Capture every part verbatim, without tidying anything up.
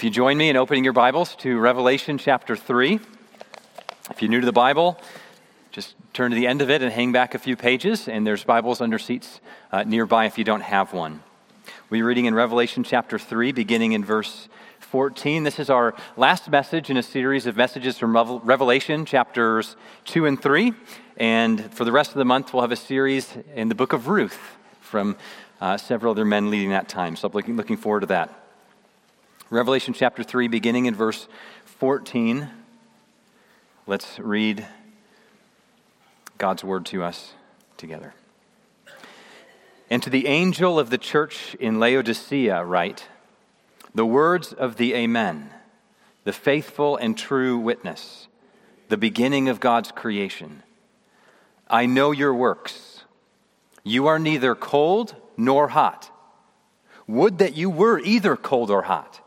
If you join me in opening your Bibles to Revelation chapter three, if you're new to the Bible, just turn to the end of it and hang back a few pages, and there's Bibles under seats uh, nearby if you don't have one. We're reading in Revelation chapter three, beginning in verse fourteen. This is our last message in a series of messages from Revelation chapters two and three, and for the rest of the month, we'll have a series in the book of Ruth from uh, several other men leading that time, so I'm looking, looking forward to that. Revelation chapter three, beginning in verse fourteen. Let's read God's word to us together. And to the angel of the church in Laodicea write, the words of the Amen, the faithful and true witness, the beginning of God's creation. I know your works. You are neither cold nor hot. Would that you were either cold or hot.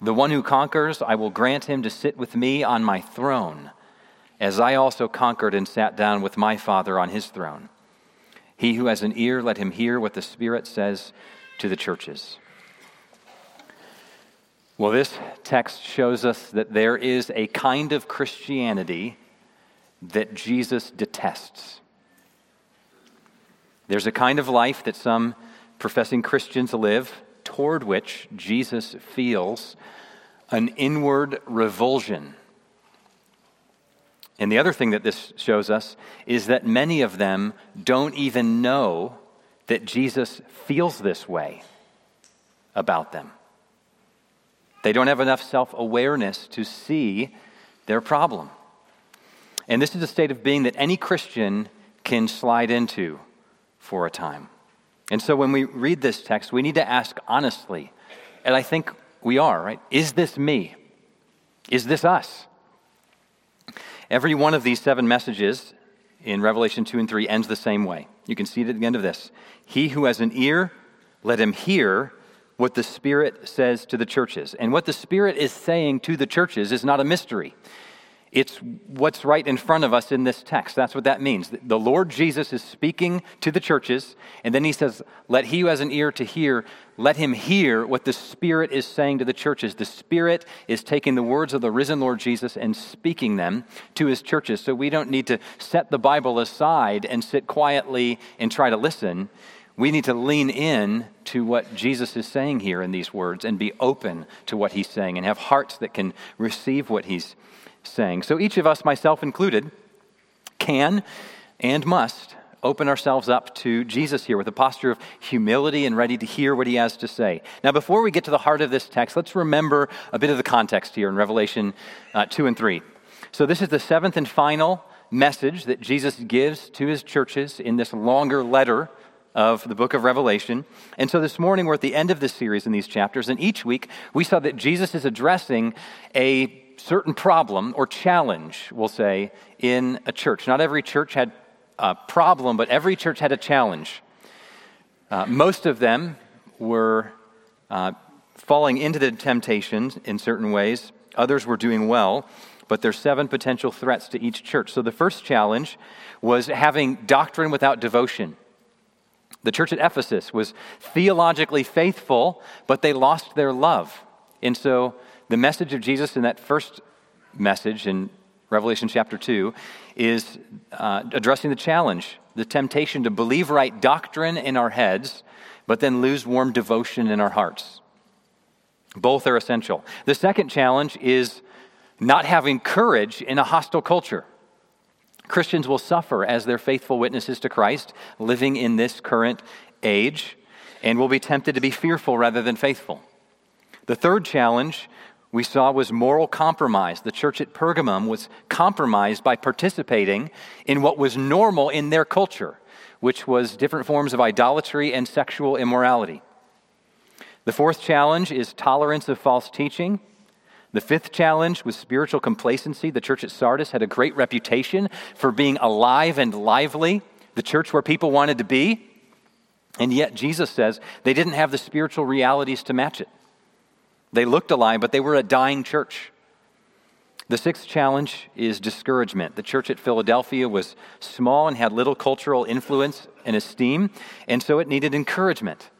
The one who conquers, I will grant him to sit with me on my throne, as I also conquered and sat down with my Father on his throne. He who has an ear, let him hear what the Spirit says to the churches. Well, this text shows us that there is a kind of Christianity that Jesus detests. There's a kind of life that some professing Christians live, toward which Jesus feels an inward revulsion. And the other thing that this shows us is that many of them don't even know that Jesus feels this way about them. They don't have enough self-awareness to see their problem. And this is a state of being that any Christian can slide into for a time. And so when we read this text, we need to ask honestly, and I think we are, right? Is this me? Is this us? Every one of these seven messages in Revelation two and three ends the same way. You can see it at the end of this. He who has an ear, let him hear what the Spirit says to the churches. And what the Spirit is saying to the churches is not a mystery. It's what's right in front of us in this text. That's what that means. The Lord Jesus is speaking to the churches, and then he says, let he who has an ear to hear, let him hear what the Spirit is saying to the churches. The Spirit is taking the words of the risen Lord Jesus and speaking them to his churches. So we don't need to set the Bible aside and sit quietly and try to listen. We need to lean in to what Jesus is saying here in these words and be open to what he's saying and have hearts that can receive what he's saying. So each of us, myself included, can and must open ourselves up to Jesus here with a posture of humility and ready to hear what he has to say. Now, before we get to the heart of this text, let's remember a bit of the context here in Revelation uh, two and three. So this is the seventh and final message that Jesus gives to his churches in this longer letter of the book of Revelation. And so this morning we're at the end of this series in these chapters, and each week we saw that Jesus is addressing a certain problem or challenge, we'll say, in a church. Not every church had a problem, but every church had a challenge. Uh, most of them were uh, falling into the temptations in certain ways. Others were doing well, but there's seven potential threats to each church. So the first challenge was having doctrine without devotion. The church at Ephesus was theologically faithful, but they lost their love. And so the message of Jesus in that first message in Revelation chapter two is uh, addressing the challenge, the temptation to believe right doctrine in our heads, but then lose warm devotion in our hearts. Both are essential. The second challenge is not having courage in a hostile culture. Christians will suffer as their faithful witnesses to Christ, living in this current age, and will be tempted to be fearful rather than faithful. The third challenge we saw was moral compromise. The church at Pergamum was compromised by participating in what was normal in their culture, which was different forms of idolatry and sexual immorality. The fourth challenge is tolerance of false teaching. The fifth challenge was spiritual complacency. The church at Sardis had a great reputation for being alive and lively, the church where people wanted to be, and yet Jesus says they didn't have the spiritual realities to match it. They looked alive, but they were a dying church. The sixth challenge is discouragement. The church at Philadelphia was small and had little cultural influence and esteem, and so it needed encouragement.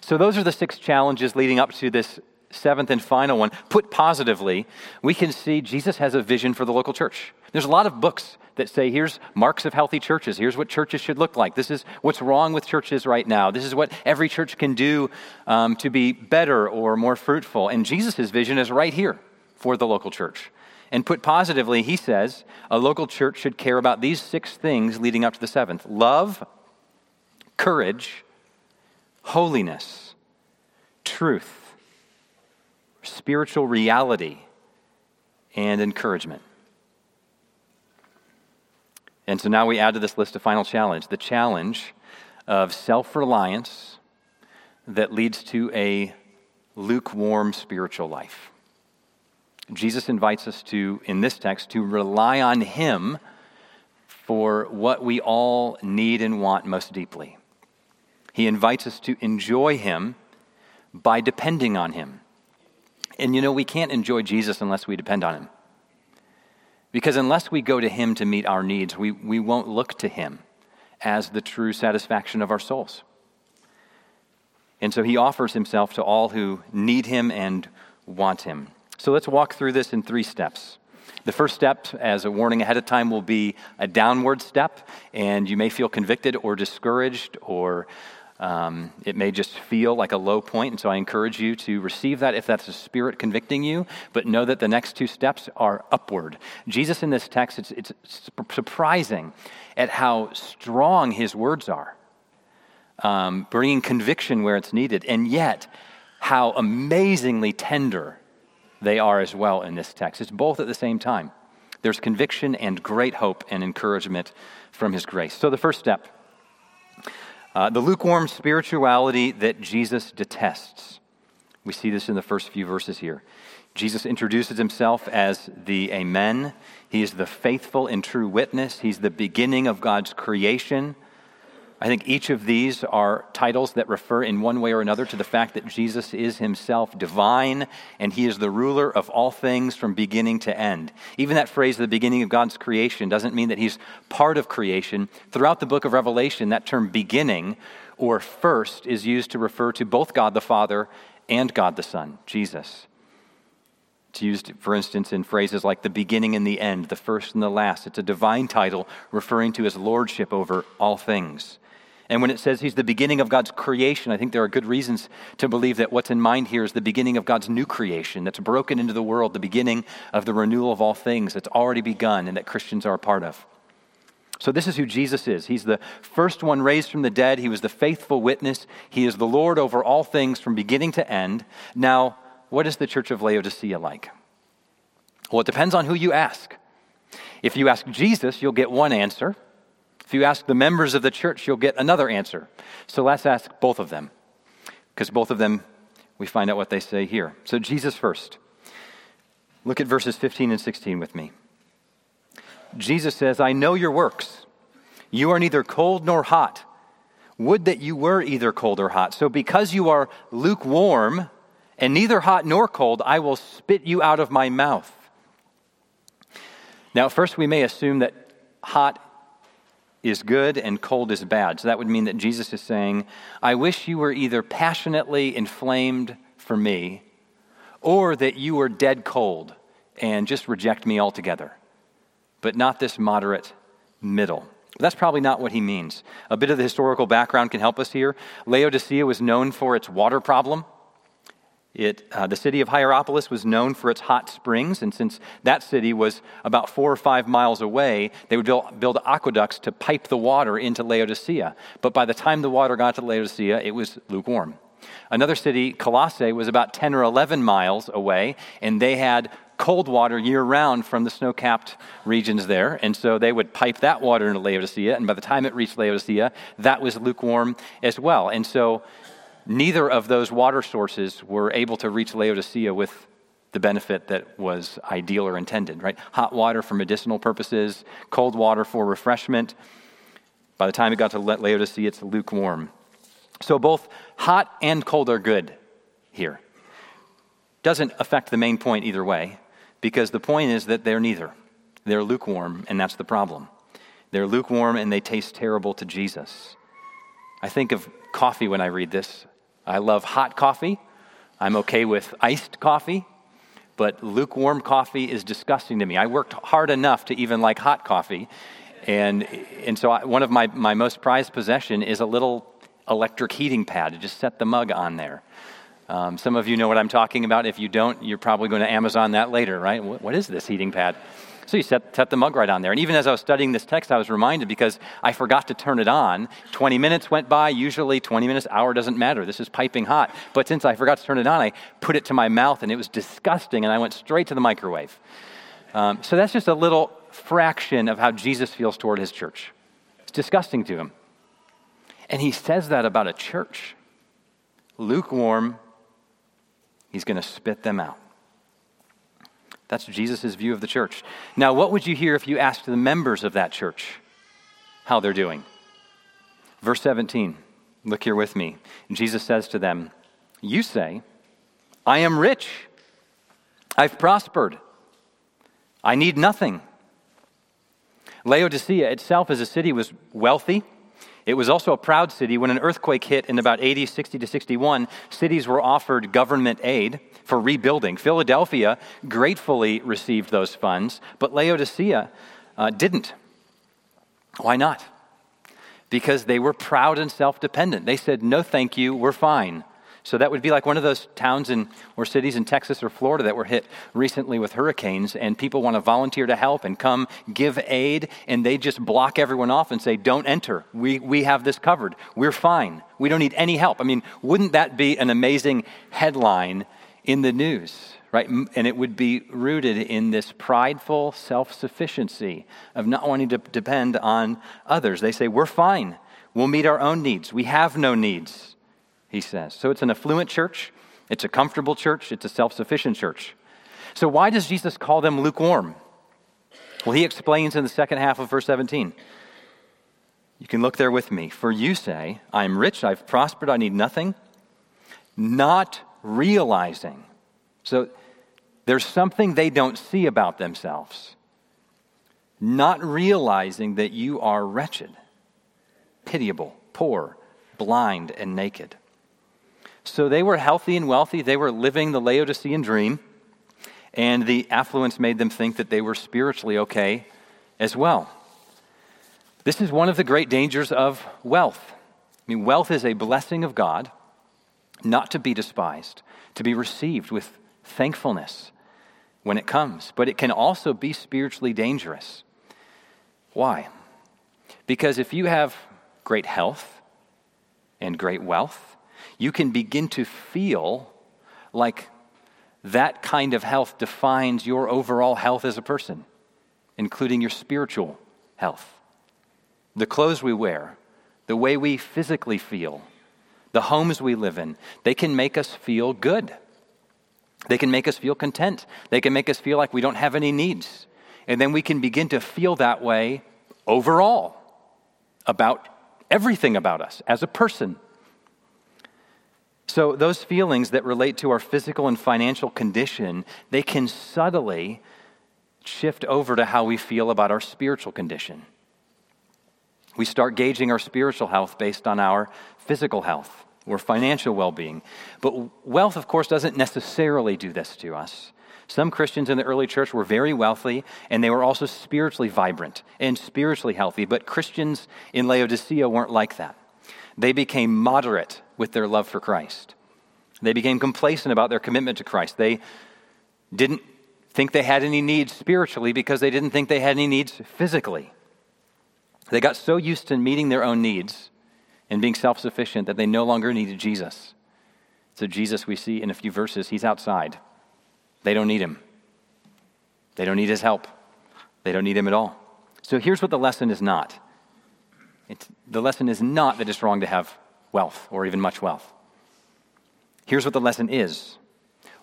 So those are the six challenges leading up to this seventh and final one. Put positively, we can see Jesus has a vision for the local church. There's a lot of books that say, here's marks of healthy churches. Here's what churches should look like. This is what's wrong with churches right now. This is what every church can do um, to be better or more fruitful. And Jesus' vision is right here for the local church. And put positively, he says, a local church should care about these six things leading up to the seventh. Love, courage, holiness, truth, spiritual reality, and encouragement. And so now we add to this list a final challenge, the challenge of self-reliance that leads to a lukewarm spiritual life. Jesus invites us to, in this text, to rely on him for what we all need and want most deeply. He invites us to enjoy him by depending on him. And you know, we can't enjoy Jesus unless we depend on him. Because unless we go to him to meet our needs, we, we won't look to him as the true satisfaction of our souls. And so he offers himself to all who need him and want him. So let's walk through this in three steps. The first step, as a warning ahead of time, will be a downward step, and you may feel convicted or discouraged, or Um, it may just feel like a low point, and so I encourage you to receive that if that's the Spirit convicting you, but know that the next two steps are upward. Jesus in this text, it's, it's surprising at how strong his words are, um, bringing conviction where it's needed, and yet how amazingly tender they are as well in this text. It's both at the same time. There's conviction and great hope and encouragement from his grace. So the first step, Uh, the lukewarm spirituality that Jesus detests. We see this in the first few verses here. Jesus introduces himself as the Amen. He is the faithful and true witness. He's the beginning of God's creation. I think each of these are titles that refer in one way or another to the fact that Jesus is himself divine, and he is the ruler of all things from beginning to end. Even that phrase, the beginning of God's creation, doesn't mean that he's part of creation. Throughout the book of Revelation, that term beginning or first is used to refer to both God the Father and God the Son, Jesus. It's used, for instance, in phrases like the beginning and the end, the first and the last. It's a divine title referring to his lordship over all things. And when it says he's the beginning of God's creation, I think there are good reasons to believe that what's in mind here is the beginning of God's new creation that's broken into the world, the beginning of the renewal of all things that's already begun and that Christians are a part of. So this is who Jesus is. He's the first one raised from the dead. He was the faithful witness. He is the Lord over all things from beginning to end. Now, what is the church of Laodicea like? Well, it depends on who you ask. If you ask Jesus, you'll get one answer. If you ask the members of the church, you'll get another answer. So let's ask both of them, because both of them, we find out what they say here. So Jesus first. Look at verses fifteen and sixteen with me. Jesus says, I know your works. You are neither cold nor hot. Would that you were either cold or hot. So because you are lukewarm and neither hot nor cold, I will spit you out of my mouth. Now, first we may assume that hot is good and cold is bad. So that would mean that Jesus is saying, I wish you were either passionately inflamed for me or that you were dead cold and just reject me altogether, but not this moderate middle. That's probably not what he means. A bit of the historical background can help us here. Laodicea was known for its water problem. It, uh, the city of Hierapolis was known for its hot springs, and since that city was about four or five miles away, they would build, build aqueducts to pipe the water into Laodicea. But by the time the water got to Laodicea, it was lukewarm. Another city, Colossae, was about ten or eleven miles away, and they had cold water year-round from the snow-capped regions there, and so they would pipe that water into Laodicea, and by the time it reached Laodicea, that was lukewarm as well. And so neither of those water sources were able to reach Laodicea with the benefit that was ideal or intended, right? Hot water for medicinal purposes, cold water for refreshment. By the time it got to Laodicea, it's lukewarm. So both hot and cold are good here. Doesn't affect the main point either way, because the point is that they're neither. They're lukewarm, and that's the problem. They're lukewarm, and they taste terrible to Jesus. I think of coffee when I read this. I love hot coffee. I'm okay with iced coffee, but lukewarm coffee is disgusting to me. I worked hard enough to even like hot coffee, and and so I, one of my, my most prized possession is a little electric heating pad to just set the mug on there. Um, some of you know what I'm talking about. If you don't, you're probably going to Amazon that later, right? What, what is this heating pad? So you set, set the mug right on there. And even as I was studying this text, I was reminded because I forgot to turn it on. twenty minutes went by. Usually twenty minutes, hour doesn't matter. This is piping hot. But since I forgot to turn it on, I put it to my mouth, and it was disgusting, and I went straight to the microwave. Um, so that's just a little fraction of how Jesus feels toward his church. It's disgusting to him. And he says that about a church. Lukewarm, he's going to spit them out. That's Jesus' view of the church. Now, what would you hear if you asked the members of that church how they're doing? Verse seventeen, look here with me. Jesus says to them, "You say, I am rich, I've prospered, I need nothing." Laodicea itself as a city was wealthy. It was also a proud city. When an earthquake hit in about A D sixty to sixty-one, cities were offered government aid for rebuilding. Philadelphia gratefully received those funds, but Laodicea uh, didn't. Why not? Because they were proud and self-dependent. They said, "No, thank you, we're fine." So that would be like one of those towns in, or cities in Texas or Florida that were hit recently with hurricanes, and people want to volunteer to help and come give aid, and they just block everyone off and say, "Don't enter. We we have this covered. We're fine. We don't need any help." I mean, wouldn't that be an amazing headline in the news, right? And it would be rooted in this prideful self-sufficiency of not wanting to depend on others. They say, "We're fine. We'll meet our own needs. We have no needs," he says. So it's an affluent church, it's a comfortable church, it's a self-sufficient church. So why does Jesus call them lukewarm? Well, he explains in the second half of verse seventeen. You can look there with me. "For you say, I am rich, I've prospered, I need nothing, not realizing." So there's something they don't see about themselves. "Not realizing that you are wretched, pitiable, poor, blind, and naked." So they were healthy and wealthy. They were living the Laodicean dream, and the affluence made them think that they were spiritually okay as well. This is one of the great dangers of wealth. I mean, wealth is a blessing of God, not to be despised, to be received with thankfulness when it comes. But it can also be spiritually dangerous. Why? Because if you have great health and great wealth, you can begin to feel like that kind of health defines your overall health as a person, including your spiritual health. The clothes we wear, the way we physically feel, the homes we live in, they can make us feel good. They can make us feel content. They can make us feel like we don't have any needs. And then we can begin to feel that way overall about everything about us as a person. So those feelings that relate to our physical and financial condition, they can subtly shift over to how we feel about our spiritual condition. We start gauging our spiritual health based on our physical health or financial well-being. But wealth, of course, doesn't necessarily do this to us. Some Christians in the early church were very wealthy, and they were also spiritually vibrant and spiritually healthy. But Christians in Laodicea weren't like that. They became moderate with their love for Christ. They became complacent about their commitment to Christ. They didn't think they had any needs spiritually because they didn't think they had any needs physically. They got so used to meeting their own needs and being self-sufficient that they no longer needed Jesus. So Jesus, we see in a few verses, he's outside. They don't need him. They don't need his help. They don't need him at all. So here's what the lesson is not. It's, the lesson is not that it's wrong to have wealth or even much wealth. Here's what the lesson is.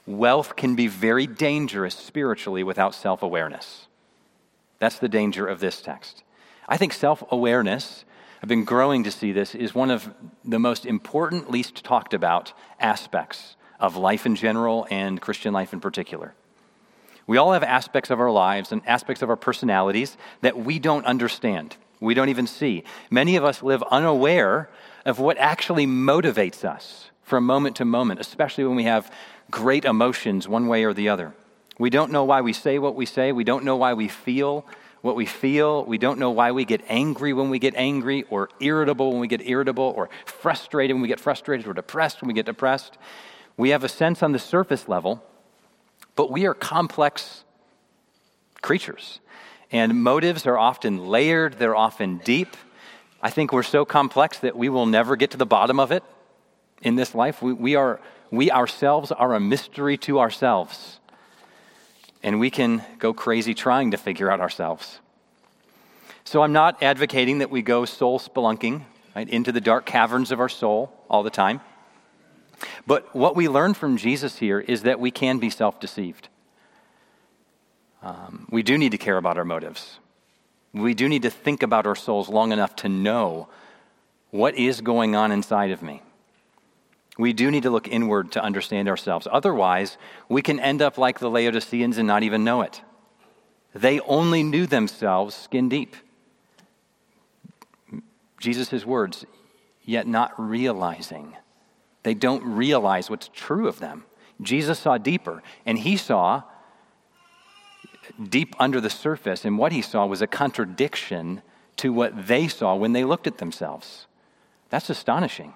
Wealth can be very dangerous spiritually without self-awareness. That's the danger of this text. I think self-awareness, I've been growing to see this, is one of the most important, least talked about aspects of life in general and Christian life in particular. We all have aspects of our lives and aspects of our personalities that we don't understand. We don't even see. Many of us live unaware of what actually motivates us from moment to moment, especially when we have great emotions one way or the other. We don't know why we say what we say. We don't know why we feel what we feel. We don't know why we get angry when we get angry, or irritable when we get irritable, or frustrated when we get frustrated, or depressed when we get depressed. We have a sense on the surface level, but we are complex creatures, and motives are often layered. They're often deep. I think we're so complex that we will never get to the bottom of it in this life. We, we are we ourselves are a mystery to ourselves, and we can go crazy trying to figure out ourselves. So I'm not advocating that we go soul spelunking, right, into the dark caverns of our soul all the time. But what we learn from Jesus here is that we can be self-deceived. Um, we do need to care about our motives. We do need to think about our souls long enough to know what is going on inside of me. We do need to look inward to understand ourselves. Otherwise, we can end up like the Laodiceans and not even know it. They only knew themselves skin deep. Jesus' words, yet not realizing. They don't realize what's true of them. Jesus saw deeper, and he saw deep under the surface, and what he saw was a contradiction to what they saw when they looked at themselves. That's astonishing.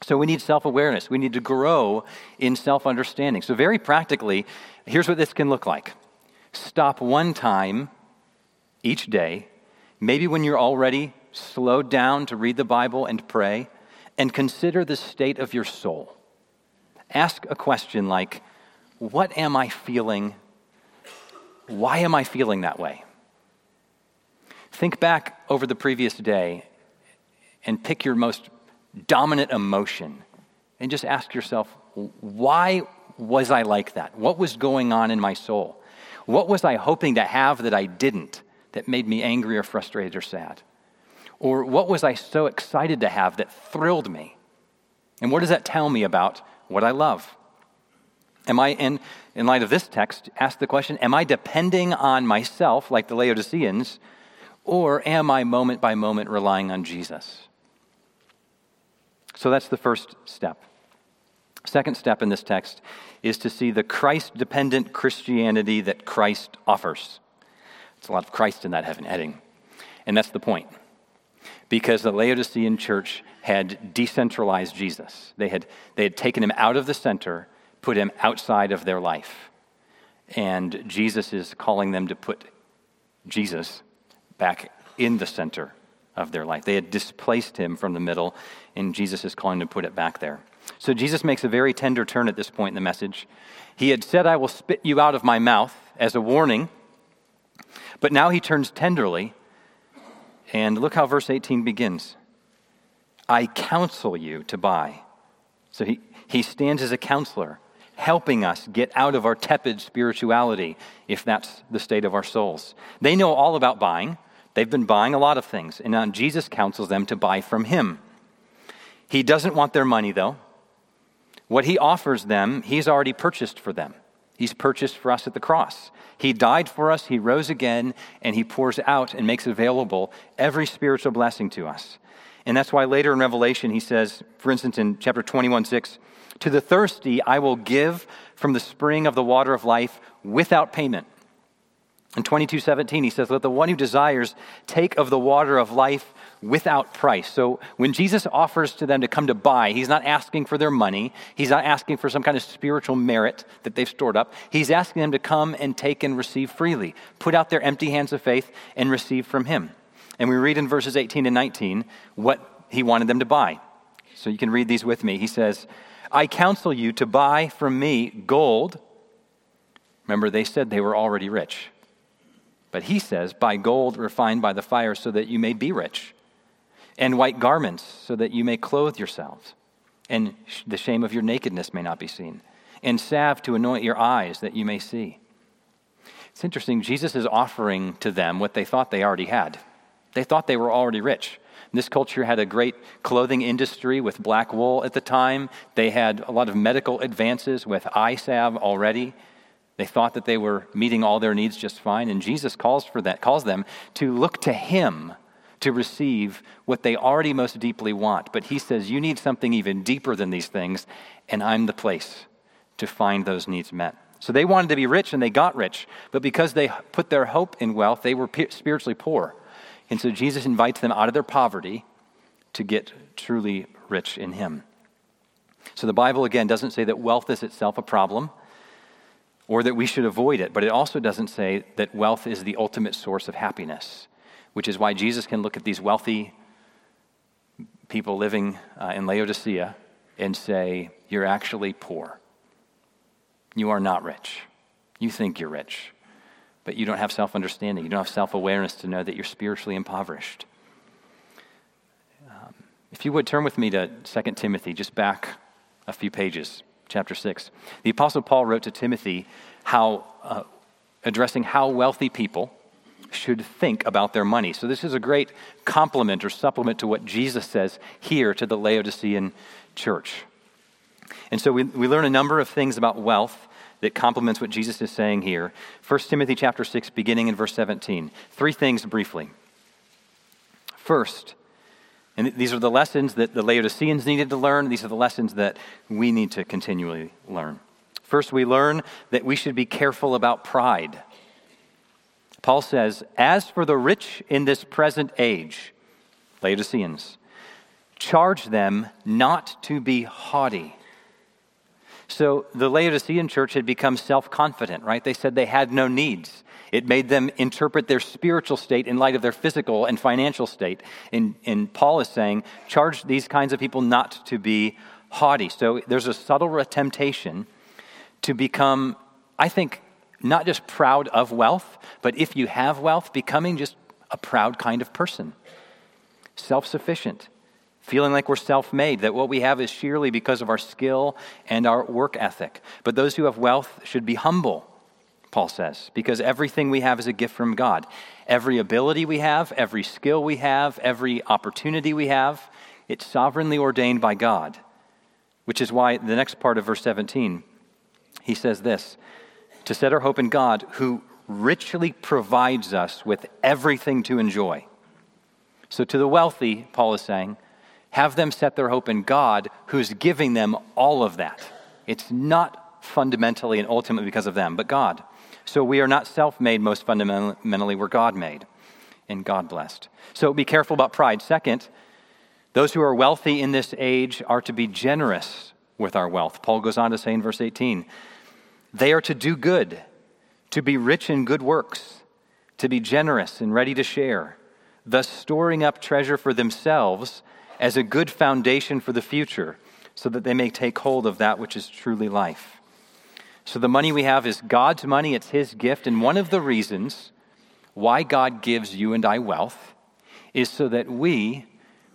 So we need self-awareness. We need to grow in self-understanding. So very practically, here's what this can look like. Stop one time each day, maybe when you're already slowed down to read the Bible and pray, and consider the state of your soul. Ask a question like, what am I feeling? Why am I feeling that way? Think back over the previous day and pick your most dominant emotion and just ask yourself, why was I like that? What was going on in my soul? What was I hoping to have that I didn't, that made me angry or frustrated or sad? Or what was I so excited to have that thrilled me? And what does that tell me about what I love? Am I, in, in light of this text, ask the question, am I depending on myself like the Laodiceans, or am I moment by moment relying on Jesus? So that's the first step. Second step in this text is to see the Christ-dependent Christianity that Christ offers. It's a lot of Christ in that heading, and that's the point. Because the Laodicean church had decentralized Jesus. They had, they had taken him out of the center, put him outside of their life. And Jesus is calling them to put Jesus back in the center of their life. They had displaced him from the middle, and Jesus is calling them to put it back there. So Jesus makes a very tender turn at this point in the message. He had said, I will spit you out of my mouth as a warning, but now he turns tenderly. And look how verse eighteen begins. I counsel you to buy. So he, he stands as a counselor, helping us get out of our tepid spirituality, if that's the state of our souls. They know all about buying. They've been buying a lot of things. And now Jesus counsels them to buy from him. He doesn't want their money, though. What he offers them, he's already purchased for them. He's purchased for us at the cross. He died for us, he rose again, and he pours out and makes available every spiritual blessing to us. And that's why later in Revelation he says, for instance in chapter twenty-one, six, to the thirsty I will give from the spring of the water of life without payment. In twenty-two, seventeen he says, let the one who desires take of the water of life without price. So when Jesus offers to them to come to buy, he's not asking for their money. He's not asking for some kind of spiritual merit that they've stored up. He's asking them to come and take and receive freely, put out their empty hands of faith and receive from him. And we read in verses eighteen and nineteen what he wanted them to buy. So you can read these with me. He says, I counsel you to buy from me gold. Remember, they said they were already rich. But he says, buy gold refined by the fire so that you may be rich, and white garments so that you may clothe yourselves, and sh- the shame of your nakedness may not be seen, and salve to anoint your eyes that you may see. It's interesting, Jesus is offering to them what they thought they already had. They thought they were already rich. This culture had a great clothing industry with black wool at the time. They had a lot of medical advances with eye salve already. They thought that they were meeting all their needs just fine, and Jesus calls for that, calls them to look to him to receive what they already most deeply want. But he says, you need something even deeper than these things, and I'm the place to find those needs met. So they wanted to be rich, and they got rich, but because they put their hope in wealth, they were spiritually poor. And so Jesus invites them out of their poverty to get truly rich in him. So the Bible, again, doesn't say that wealth is itself a problem or that we should avoid it, but it also doesn't say that wealth is the ultimate source of happiness, which is why Jesus can look at these wealthy people living uh, in Laodicea and say, you're actually poor. You are not rich. You think you're rich, but you don't have self-understanding. You don't have self-awareness to know that you're spiritually impoverished. Um, if you would, turn with me to Second Timothy, just back a few pages, chapter six. The Apostle Paul wrote to Timothy how uh, addressing how wealthy people should think about their money. So this is a great complement or supplement to what Jesus says here to the Laodicean church. And so we, we learn a number of things about wealth that complements what Jesus is saying here. First Timothy chapter six, beginning in verse seventeen. Three things briefly. First, and these are the lessons that the Laodiceans needed to learn. These are the lessons that we need to continually learn. First, we learn that we should be careful about pride. Paul says, as for the rich in this present age, Laodiceans, charge them not to be haughty. So the Laodicean church had become self-confident, right? They said they had no needs. It made them interpret their spiritual state in light of their physical and financial state. And, and Paul is saying, charge these kinds of people not to be haughty. So there's a subtle temptation to become, I think, not just proud of wealth, but if you have wealth, becoming just a proud kind of person, self-sufficient. Feeling like we're self-made, that what we have is sheerly because of our skill and our work ethic. But those who have wealth should be humble, Paul says, because everything we have is a gift from God. Every ability we have, every skill we have, every opportunity we have, it's sovereignly ordained by God, which is why the next part of verse seventeen, he says this, to set our hope in God, who richly provides us with everything to enjoy. So to the wealthy, Paul is saying, have them set their hope in God, who's giving them all of that. It's not fundamentally and ultimately because of them, but God. So we are not self-made most fundamentally. We're God-made and God-blessed. So be careful about pride. Second, those who are wealthy in this age are to be generous with our wealth. Paul goes on to say in verse eighteen, they are to do good, to be rich in good works, to be generous and ready to share, thus storing up treasure for themselves as a good foundation for the future, so that they may take hold of that which is truly life. So the money we have is God's money, it's his gift, and one of the reasons why God gives you and I wealth is so that we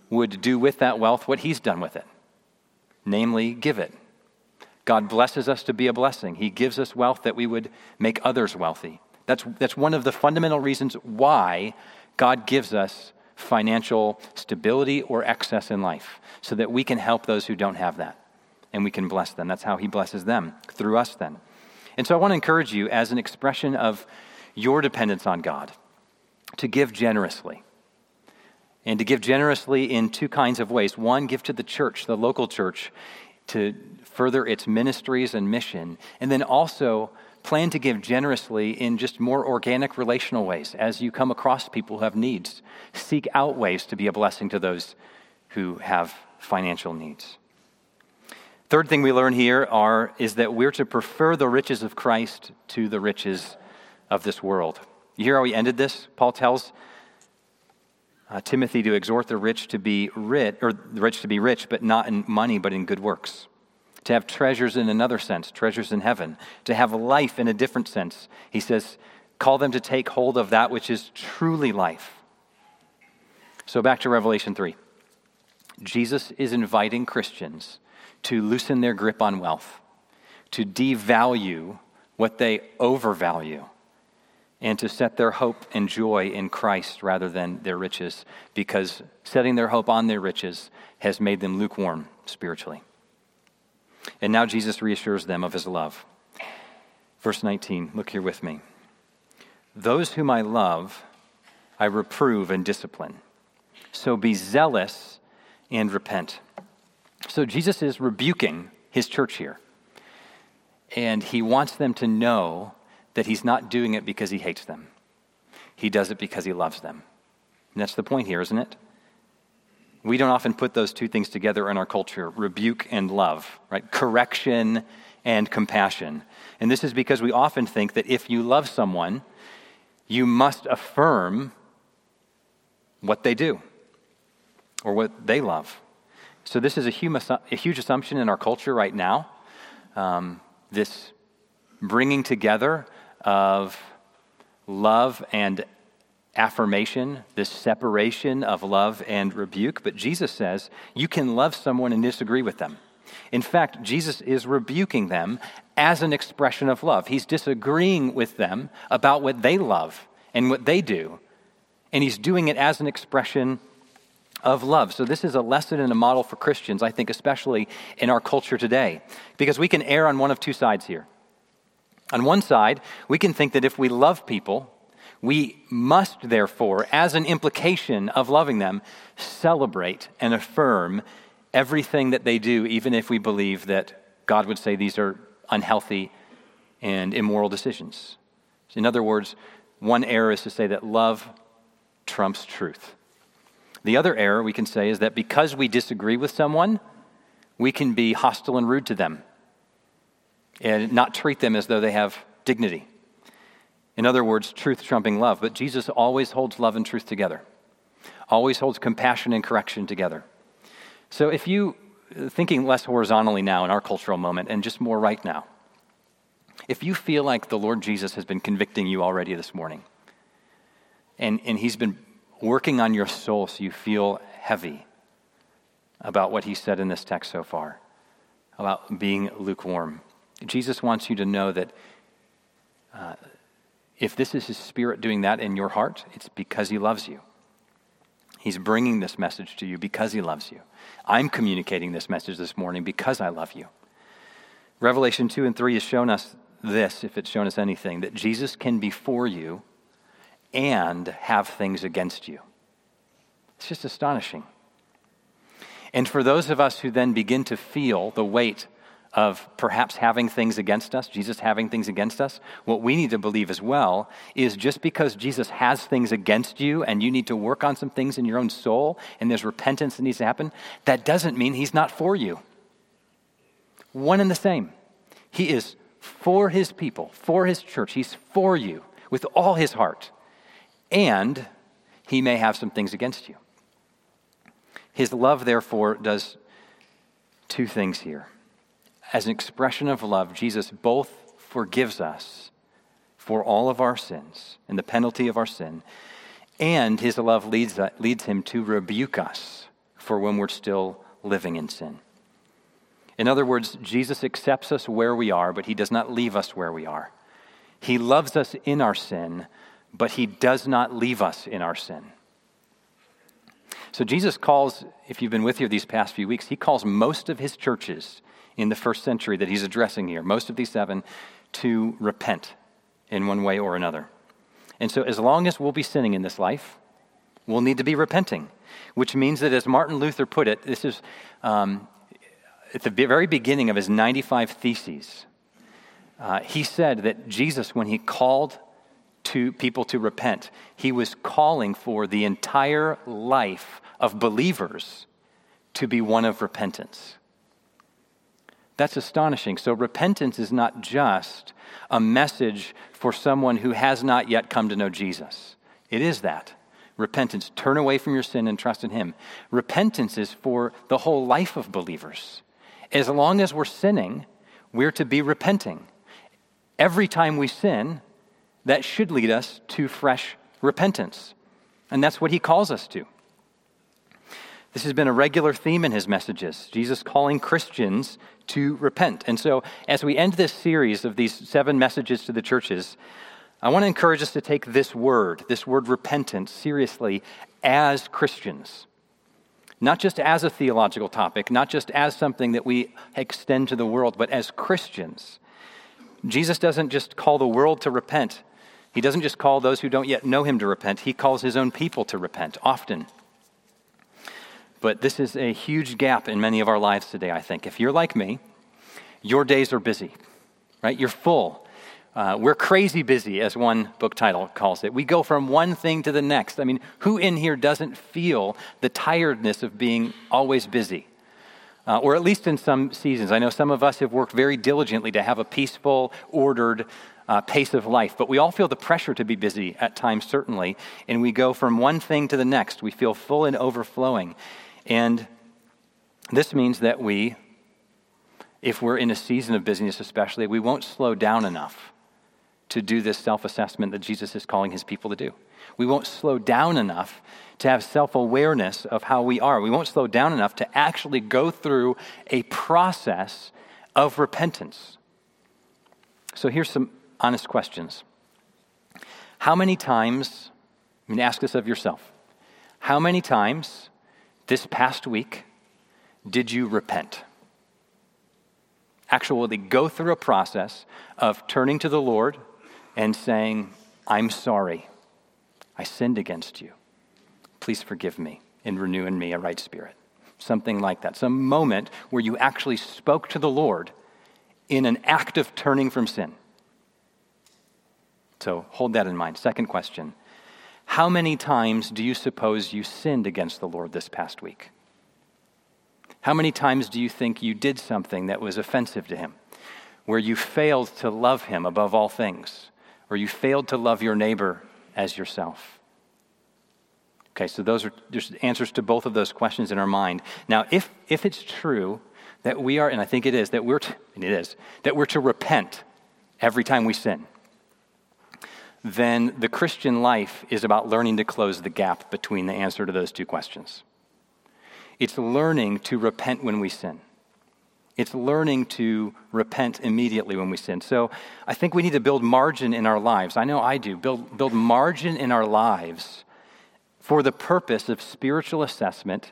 would do with that wealth what he's done with it, namely give it. God blesses us to be a blessing. He gives us wealth that we would make others wealthy. That's, that's one of the fundamental reasons why God gives us financial stability or excess in life, so that we can help those who don't have that, and we can bless them. That's how he blesses them, through us then. And so I want to encourage you, as an expression of your dependence on God, to give generously, and to give generously in two kinds of ways. One, give to the church, the local church, to further its ministries and mission, and then also Plan to give generously in just more organic relational ways as you come across people who have needs. Seek out ways to be a blessing to those who have financial needs. Third thing we learn here are is that we're to prefer the riches of Christ to the riches of this world. You hear how he ended this? Paul tells uh, Timothy to exhort the rich to be rich, or the rich to be rich, but not in money, but in good works. To have treasures in another sense, treasures in heaven. To have life in a different sense. He says, call them to take hold of that which is truly life. So back to Revelation three. Jesus is inviting Christians to loosen their grip on wealth, to devalue what they overvalue, and to set their hope and joy in Christ rather than their riches, because setting their hope on their riches has made them lukewarm spiritually. And now Jesus reassures them of his love. Verse nineteen, look here with me. Those whom I love, I reprove and discipline. So be zealous and repent. So Jesus is rebuking his church here. And he wants them to know that he's not doing it because he hates them. He does it because he loves them. And that's the point here, isn't it? We don't often put those two things together in our culture, rebuke and love, right? Correction and compassion. And this is because we often think that if you love someone, you must affirm what they do or what they love. So this is a huge assumption in our culture right now, um, this bringing together of love and affirmation, this separation of love and rebuke. But Jesus says you can love someone and disagree with them. In fact, Jesus is rebuking them as an expression of love. He's disagreeing with them about what they love and what they do, and he's doing it as an expression of love. So this is a lesson and a model for Christians, I think, especially in our culture today, because we can err on one of two sides here. On one side, we can think that if we love people, we must, therefore, as an implication of loving them, celebrate and affirm everything that they do, even if we believe that God would say these are unhealthy and immoral decisions. In other words, one error is to say that love trumps truth. The other error we can say is that because we disagree with someone, we can be hostile and rude to them and not treat them as though they have dignity. In other words, truth trumping love. But Jesus always holds love and truth together, always holds compassion and correction together. So if you, thinking less horizontally now in our cultural moment and just more right now, if you feel like the Lord Jesus has been convicting you already this morning and, and he's been working on your soul so you feel heavy about what he said in this text so far, about being lukewarm, Jesus wants you to know that uh, if this is his Spirit doing that in your heart, it's because he loves you. He's bringing this message to you because he loves you. I'm communicating this message this morning because I love you. Revelation two and three has shown us this, if it's shown us anything, that Jesus can be for you and have things against you. It's just astonishing. And for those of us who then begin to feel the weight of perhaps having things against us, Jesus having things against us, what we need to believe as well is just because Jesus has things against you and you need to work on some things in your own soul and there's repentance that needs to happen, that doesn't mean he's not for you. One and the same. He is for his people, for his church. He's for you with all his heart. And he may have some things against you. His love, therefore, does two things here. As an expression of love, Jesus both forgives us for all of our sins and the penalty of our sin, and his love leads leads him to rebuke us for when we're still living in sin. In other words, Jesus accepts us where we are, but he does not leave us where we are. He loves us in our sin, but he does not leave us in our sin. So Jesus calls, if you've been with here these past few weeks, he calls most of his churches in the first century that he's addressing here, most of these seven, to repent in one way or another. And so as long as we'll be sinning in this life, we'll need to be repenting, which means that, as Martin Luther put it, this is um, at the very beginning of his ninety-five Theses, Uh, he said that Jesus, when he called to people to repent, he was calling for the entire life of believers to be one of repentance. That's astonishing. So repentance is not just a message for someone who has not yet come to know Jesus. It is that. Repentance, turn away from your sin and trust in him. Repentance is for the whole life of believers. As long as we're sinning, we're to be repenting. Every time we sin, that should lead us to fresh repentance. And that's what he calls us to. This has been a regular theme in his messages, Jesus calling Christians to repent. And so as we end this series of these seven messages to the churches, I want to encourage us to take this word, this word repentance, seriously as Christians. Not just as a theological topic, not just as something that we extend to the world, but as Christians. Jesus doesn't just call the world to repent. He doesn't just call those who don't yet know him to repent. He calls his own people to repent often. But this is a huge gap in many of our lives today, I think. If you're like me, your days are busy, right? You're full. Uh, we're crazy busy, as one book title calls it. We go from one thing to the next. I mean, who in here doesn't feel the tiredness of being always busy? Uh, or at least in some seasons. I know some of us have worked very diligently to have a peaceful, ordered uh, pace of life, but we all feel the pressure to be busy at times, certainly, and we go from one thing to the next. We feel full and overflowing. And this means that we, if we're in a season of busyness especially, we won't slow down enough to do this self-assessment that Jesus is calling his people to do. We won't slow down enough to have self-awareness of how we are. We won't slow down enough to actually go through a process of repentance. So here's some honest questions. How many times, I mean, ask this of yourself, how many times this past week, did you repent? Actually go through a process of turning to the Lord and saying, I'm sorry. I sinned against you. Please forgive me and renew in me a right spirit. Something like that. Some moment where you actually spoke to the Lord in an act of turning from sin. So hold that in mind. Second question. How many times do you suppose you sinned against the Lord this past week? How many times do you think you did something that was offensive to him, where you failed to love him above all things, or you failed to love your neighbor as yourself? Okay, so those are just answers to both of those questions in our mind. Now, if if it's true that we are, and I think it is, that we're to, and it is, that we're to repent every time we sin, then the Christian life is about learning to close the gap between the answer to those two questions. It's learning to repent when we sin. It's learning to repent immediately when we sin. So I think we need to build margin in our lives. I know I do. Build, build margin in our lives for the purpose of spiritual assessment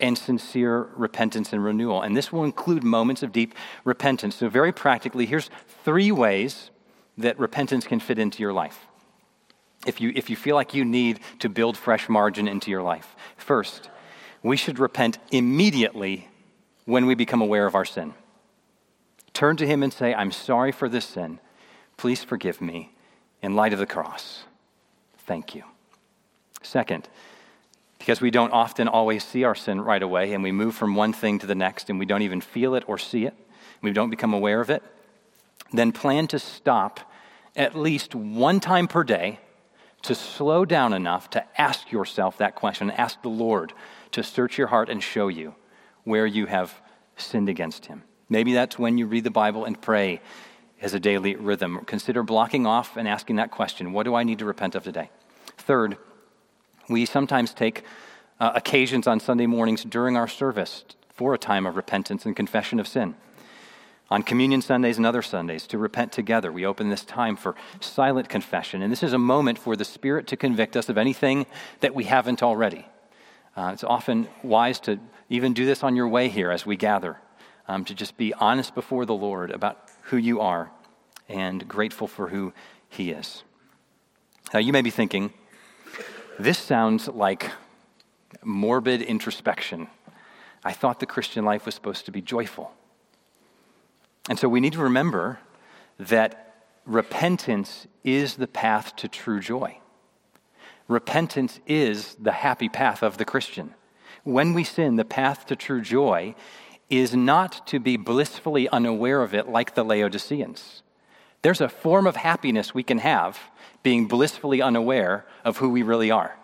and sincere repentance and renewal. And this will include moments of deep repentance. So very practically, here's three ways that repentance can fit into your life. If you if you feel like you need to build fresh margin into your life. First, we should repent immediately when we become aware of our sin. Turn to him and say, I'm sorry for this sin. Please forgive me in light of the cross. Thank you. Second, because we don't often always see our sin right away and we move from one thing to the next and we don't even feel it or see it, we don't become aware of it, then plan to stop at least one time per day to slow down enough to ask yourself that question, ask the Lord to search your heart and show you where you have sinned against him. Maybe that's when you read the Bible and pray as a daily rhythm. Consider blocking off and asking that question, what do I need to repent of today? Third, we sometimes take uh, occasions on Sunday mornings during our service for a time of repentance and confession of sin. On Communion Sundays and other Sundays, to repent together. We open this time for silent confession. And this is a moment for the Spirit to convict us of anything that we haven't already. Uh, it's often wise to even do this on your way here as we gather, um, to just be honest before the Lord about who you are and grateful for who he is. Now, you may be thinking, this sounds like morbid introspection. I thought the Christian life was supposed to be joyful. And so we need to remember that repentance is the path to true joy. Repentance is the happy path of the Christian. When we sin, the path to true joy is not to be blissfully unaware of it like the Laodiceans. There's a form of happiness we can have being blissfully unaware of who we really are.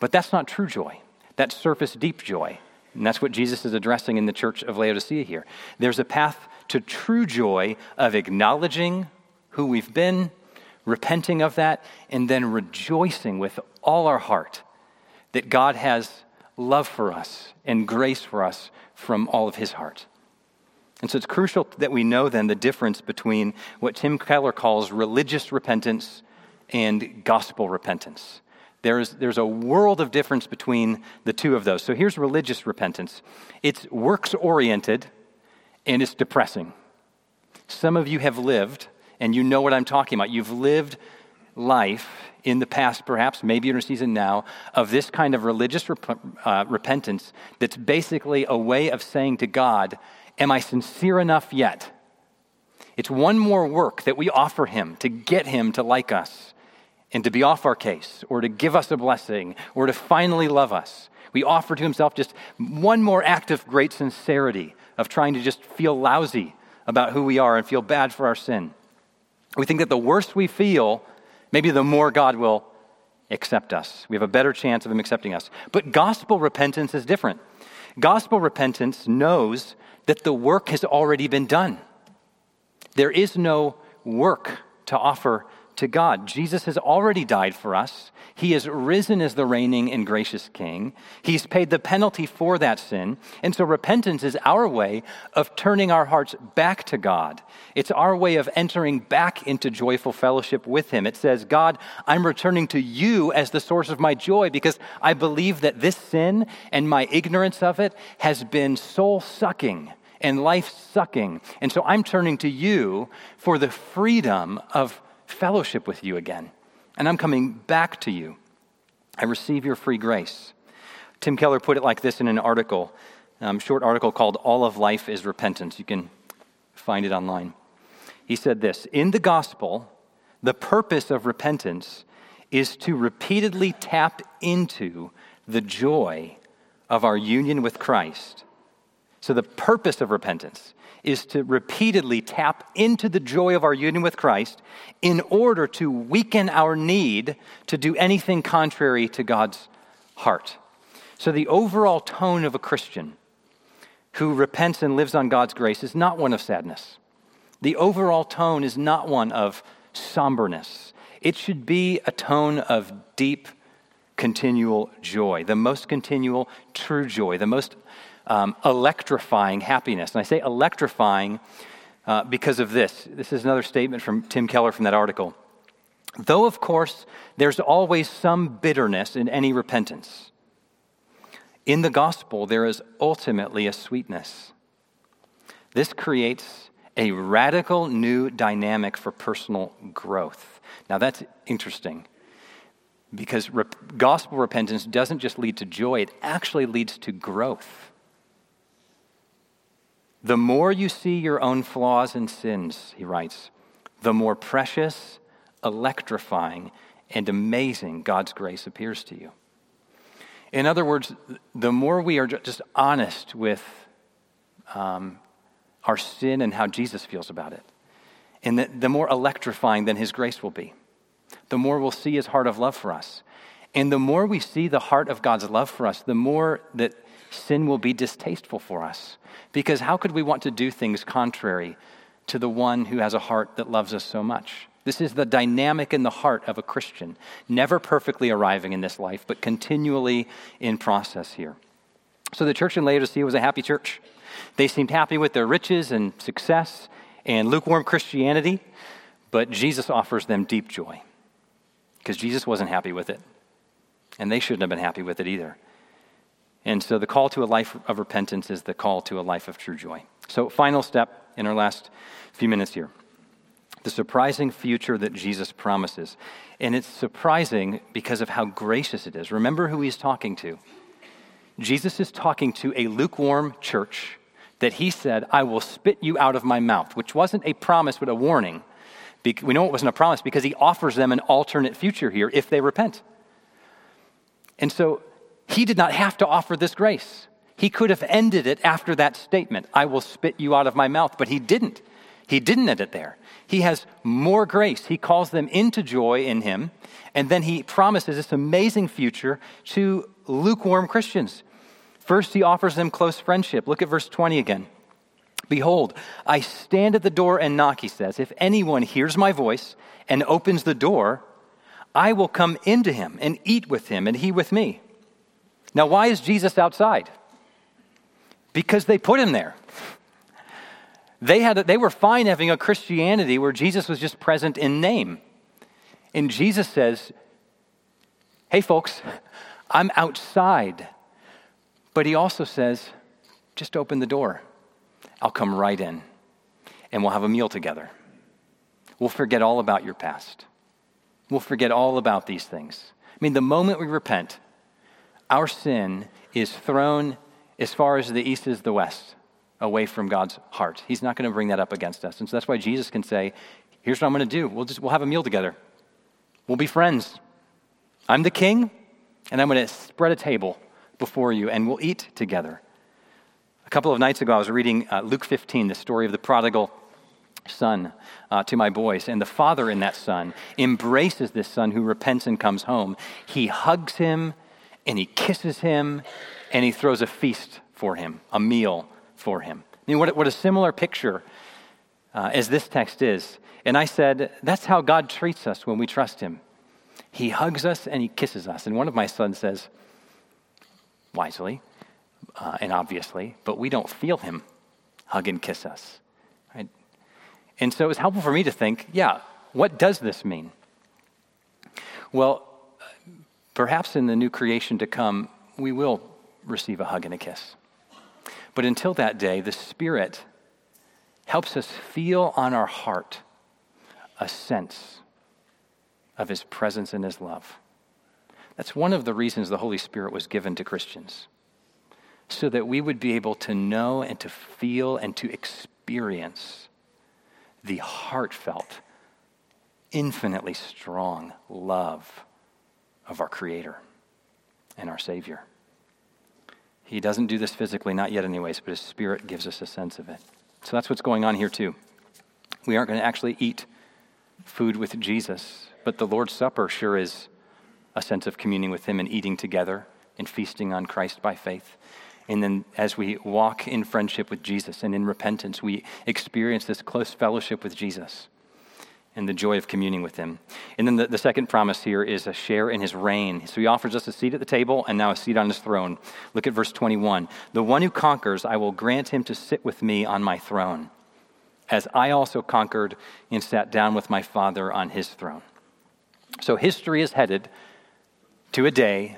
But that's not true joy. That's surface deep joy. And that's what Jesus is addressing in the church of Laodicea here. There's a path to true joy of acknowledging who we've been, repenting of that, and then rejoicing with all our heart that God has love for us and grace for us from all of his heart. And so it's crucial that we know then the difference between what Tim Keller calls religious repentance and gospel repentance. There's, there's a world of difference between the two of those. So here's religious repentance. It's works-oriented, and it's depressing. Some of you have lived, and you know what I'm talking about. You've lived life in the past, perhaps, maybe in a season now, of this kind of religious rep- uh, repentance that's basically a way of saying to God, am I sincere enough yet? It's one more work that we offer him to get him to like us and to be off our case, or to give us a blessing, or to finally love us. We offer to himself just one more act of great sincerity, of trying to just feel lousy about who we are and feel bad for our sin. We think that the worse we feel, maybe the more God will accept us. We have a better chance of him accepting us. But gospel repentance is different. Gospel repentance knows that the work has already been done. There is no work to offer to God. Jesus has already died for us. He is risen as the reigning and gracious King. He's paid the penalty for that sin. And so repentance is our way of turning our hearts back to God. It's our way of entering back into joyful fellowship with him. It says, God, I'm returning to you as the source of my joy because I believe that this sin and my ignorance of it has been soul-sucking and life-sucking. And so I'm turning to you for the freedom of fellowship with you again, and I'm coming back to you. I receive your free grace. Tim Keller put it like this in an article, um, short article called All of Life is Repentance. You can find it online. He said this, in the gospel, the purpose of repentance is to repeatedly tap into the joy of our union with Christ. So the purpose of repentance is to repeatedly tap into the joy of our union with Christ in order to weaken our need to do anything contrary to God's heart. So the overall tone of a Christian who repents and lives on God's grace is not one of sadness. The overall tone is not one of somberness. It should be a tone of deep, continual joy, the most continual true joy, the most Um, electrifying happiness. And I say electrifying uh, because of this. This is another statement from Tim Keller from that article. Though, of course, there's always some bitterness in any repentance, in the gospel, there is ultimately a sweetness. This creates a radical new dynamic for personal growth. Now, that's interesting because rep- gospel repentance doesn't just lead to joy, it actually leads to growth. The more you see your own flaws and sins, he writes, the more precious, electrifying, and amazing God's grace appears to you. In other words, the more we are just honest with um, our sin and how Jesus feels about it, and the, the more electrifying then his grace will be, the more we'll see his heart of love for us. And the more we see the heart of God's love for us, the more that sin will be distasteful for us, because how could we want to do things contrary to the one who has a heart that loves us so much? This is the dynamic in the heart of a Christian, never perfectly arriving in this life, but continually in process here. So the church in Laodicea was a happy church. They seemed happy with their riches and success and lukewarm Christianity, but Jesus offers them deep joy because Jesus wasn't happy with it, and they shouldn't have been happy with it either. And so the call to a life of repentance is the call to a life of true joy. So final step in our last few minutes here, the surprising future that Jesus promises. And it's surprising because of how gracious it is. Remember who he's talking to. Jesus is talking to a lukewarm church that he said, I will spit you out of my mouth, which wasn't a promise but a warning. We know it wasn't a promise because he offers them an alternate future here if they repent. And so he did not have to offer this grace. He could have ended it after that statement, I will spit you out of my mouth, but he didn't. He didn't end it there. He has more grace. He calls them into joy in him, and then he promises this amazing future to lukewarm Christians. First, he offers them close friendship. Look at verse twenty again. Behold, I stand at the door and knock, he says. If anyone hears my voice and opens the door, I will come into him and eat with him and he with me. Now, why is Jesus outside? Because they put him there. They had, they were fine having a Christianity where Jesus was just present in name. And Jesus says, hey, folks, I'm outside. But he also says, just open the door. I'll come right in, and we'll have a meal together. We'll forget all about your past. We'll forget all about these things. I mean, the moment we repent, our sin is thrown as far as the east is the west, away from God's heart. He's not going to bring that up against us. And so that's why Jesus can say, here's what I'm going to do. We'll just we'll have a meal together. We'll be friends. I'm the king, and I'm going to spread a table before you, and we'll eat together. A couple of nights ago, I was reading uh, Luke fifteen, the story of the prodigal son uh, to my boys. And the father in that son embraces this son who repents and comes home. He hugs him and he kisses him and he throws a feast for him, a meal for him. I mean, what, what a similar picture uh, as this text is. And I said, that's how God treats us when we trust him. He hugs us and he kisses us. And one of my sons says, wisely, Uh, and obviously, but we don't feel him hug and kiss us, right? And so it was helpful for me to think, yeah, what does this mean? Well, perhaps in the new creation to come, we will receive a hug and a kiss. But until that day, the Spirit helps us feel on our heart a sense of his presence and his love. That's one of the reasons the Holy Spirit was given to Christians, so that we would be able to know and to feel and to experience the heartfelt, infinitely strong love of our Creator and our Savior. He doesn't do this physically, not yet anyways, but his Spirit gives us a sense of it. So that's what's going on here too. We aren't going to actually eat food with Jesus, but the Lord's Supper sure is a sense of communing with him and eating together and feasting on Christ by faith. And then as we walk in friendship with Jesus and in repentance, we experience this close fellowship with Jesus and the joy of communing with him. And then the, the second promise here is a share in his reign. So he offers us a seat at the table and now a seat on his throne. Look at verse twenty-one. The one who conquers, I will grant him to sit with me on my throne, as I also conquered and sat down with my Father on his throne. So history is headed to a day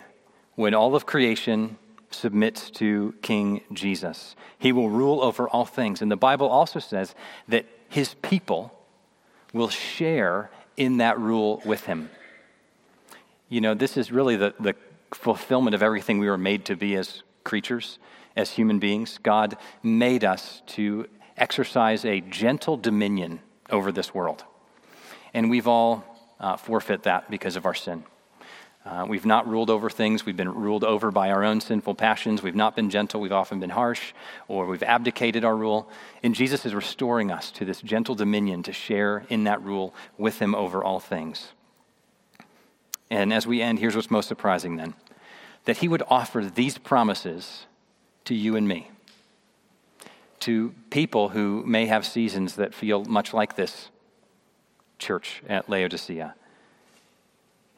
when all of creation submits to King Jesus. He will rule over all things. And the Bible also says that his people will share in that rule with him. You know, this is really the, the fulfillment of everything we were made to be as creatures, as human beings. God made us to exercise a gentle dominion over this world. And we've all uh, forfeit that because of our sin. Uh, we've not ruled over things. We've been ruled over by our own sinful passions. We've not been gentle. We've often been harsh, or we've abdicated our rule. And Jesus is restoring us to this gentle dominion to share in that rule with him over all things. And as we end, here's what's most surprising then, that he would offer these promises to you and me, to people who may have seasons that feel much like this church at Laodicea.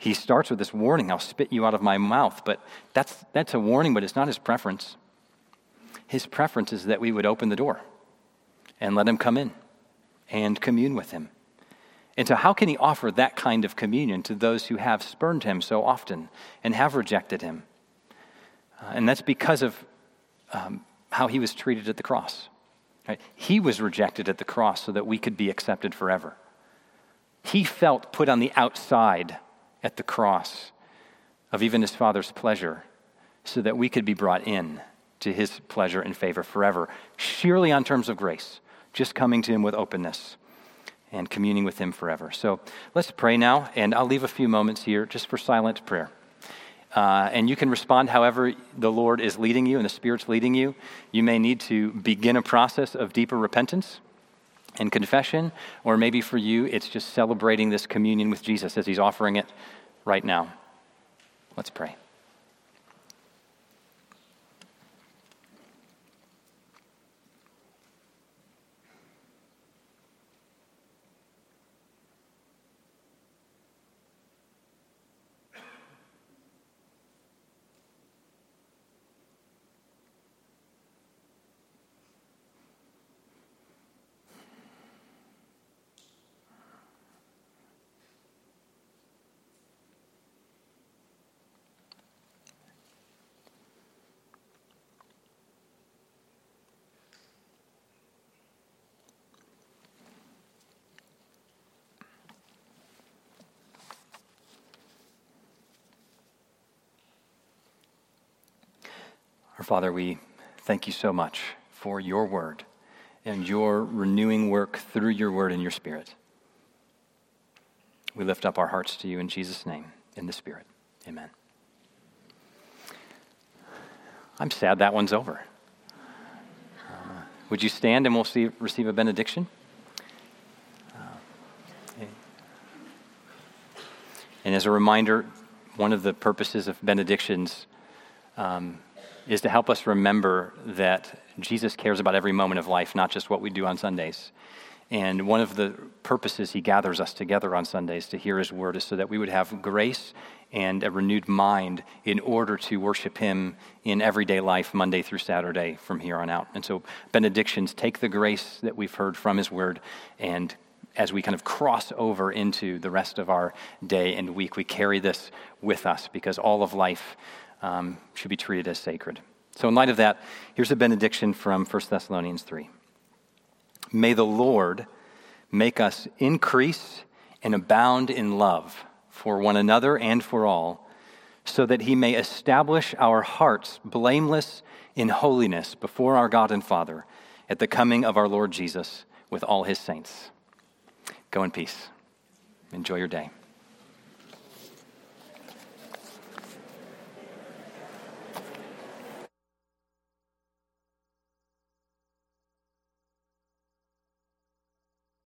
He starts with this warning, I'll spit you out of my mouth, but that's that's a warning, but it's not his preference. His preference is that we would open the door and let him come in and commune with him. And so how can he offer that kind of communion to those who have spurned him so often and have rejected him? Uh, and that's because of um, how he was treated at the cross. Right? He was rejected at the cross so that we could be accepted forever. He felt put on the outside at the cross of even his Father's pleasure, so that we could be brought in to his pleasure and favor forever, surely on terms of grace, just coming to him with openness. and communing with him forever. So let's pray now, and I'll leave a few moments here just for silent prayer. Uh, and you can respond however the Lord is leading you and the Spirit's leading you. You may need to begin a process of deeper repentance and confession, or maybe for you, it's just celebrating this communion with Jesus as he's offering it right now. Let's pray. Father, we thank you so much for your word and your renewing work through your word and your Spirit. We lift up our hearts to you in Jesus' name, in the Spirit. Amen. I'm sad that one's over. Uh, would you stand and we'll see, receive a benediction? Uh, and as a reminder, one of the purposes of benedictions um, is to help us remember that Jesus cares about every moment of life, not just what we do on Sundays. And one of the purposes he gathers us together on Sundays to hear his word is so that we would have grace and a renewed mind in order to worship him in everyday life, Monday through Saturday from here on out. And so benedictions take the grace that we've heard from his word, and as we kind of cross over into the rest of our day and week, we carry this with us because all of life Um, should be treated as sacred. So in light of that, here's a benediction from First Thessalonians three. May the Lord make us increase and abound in love for one another and for all, so that he may establish our hearts blameless in holiness before our God and Father at the coming of our Lord Jesus with all his saints. Go in peace. Enjoy your day.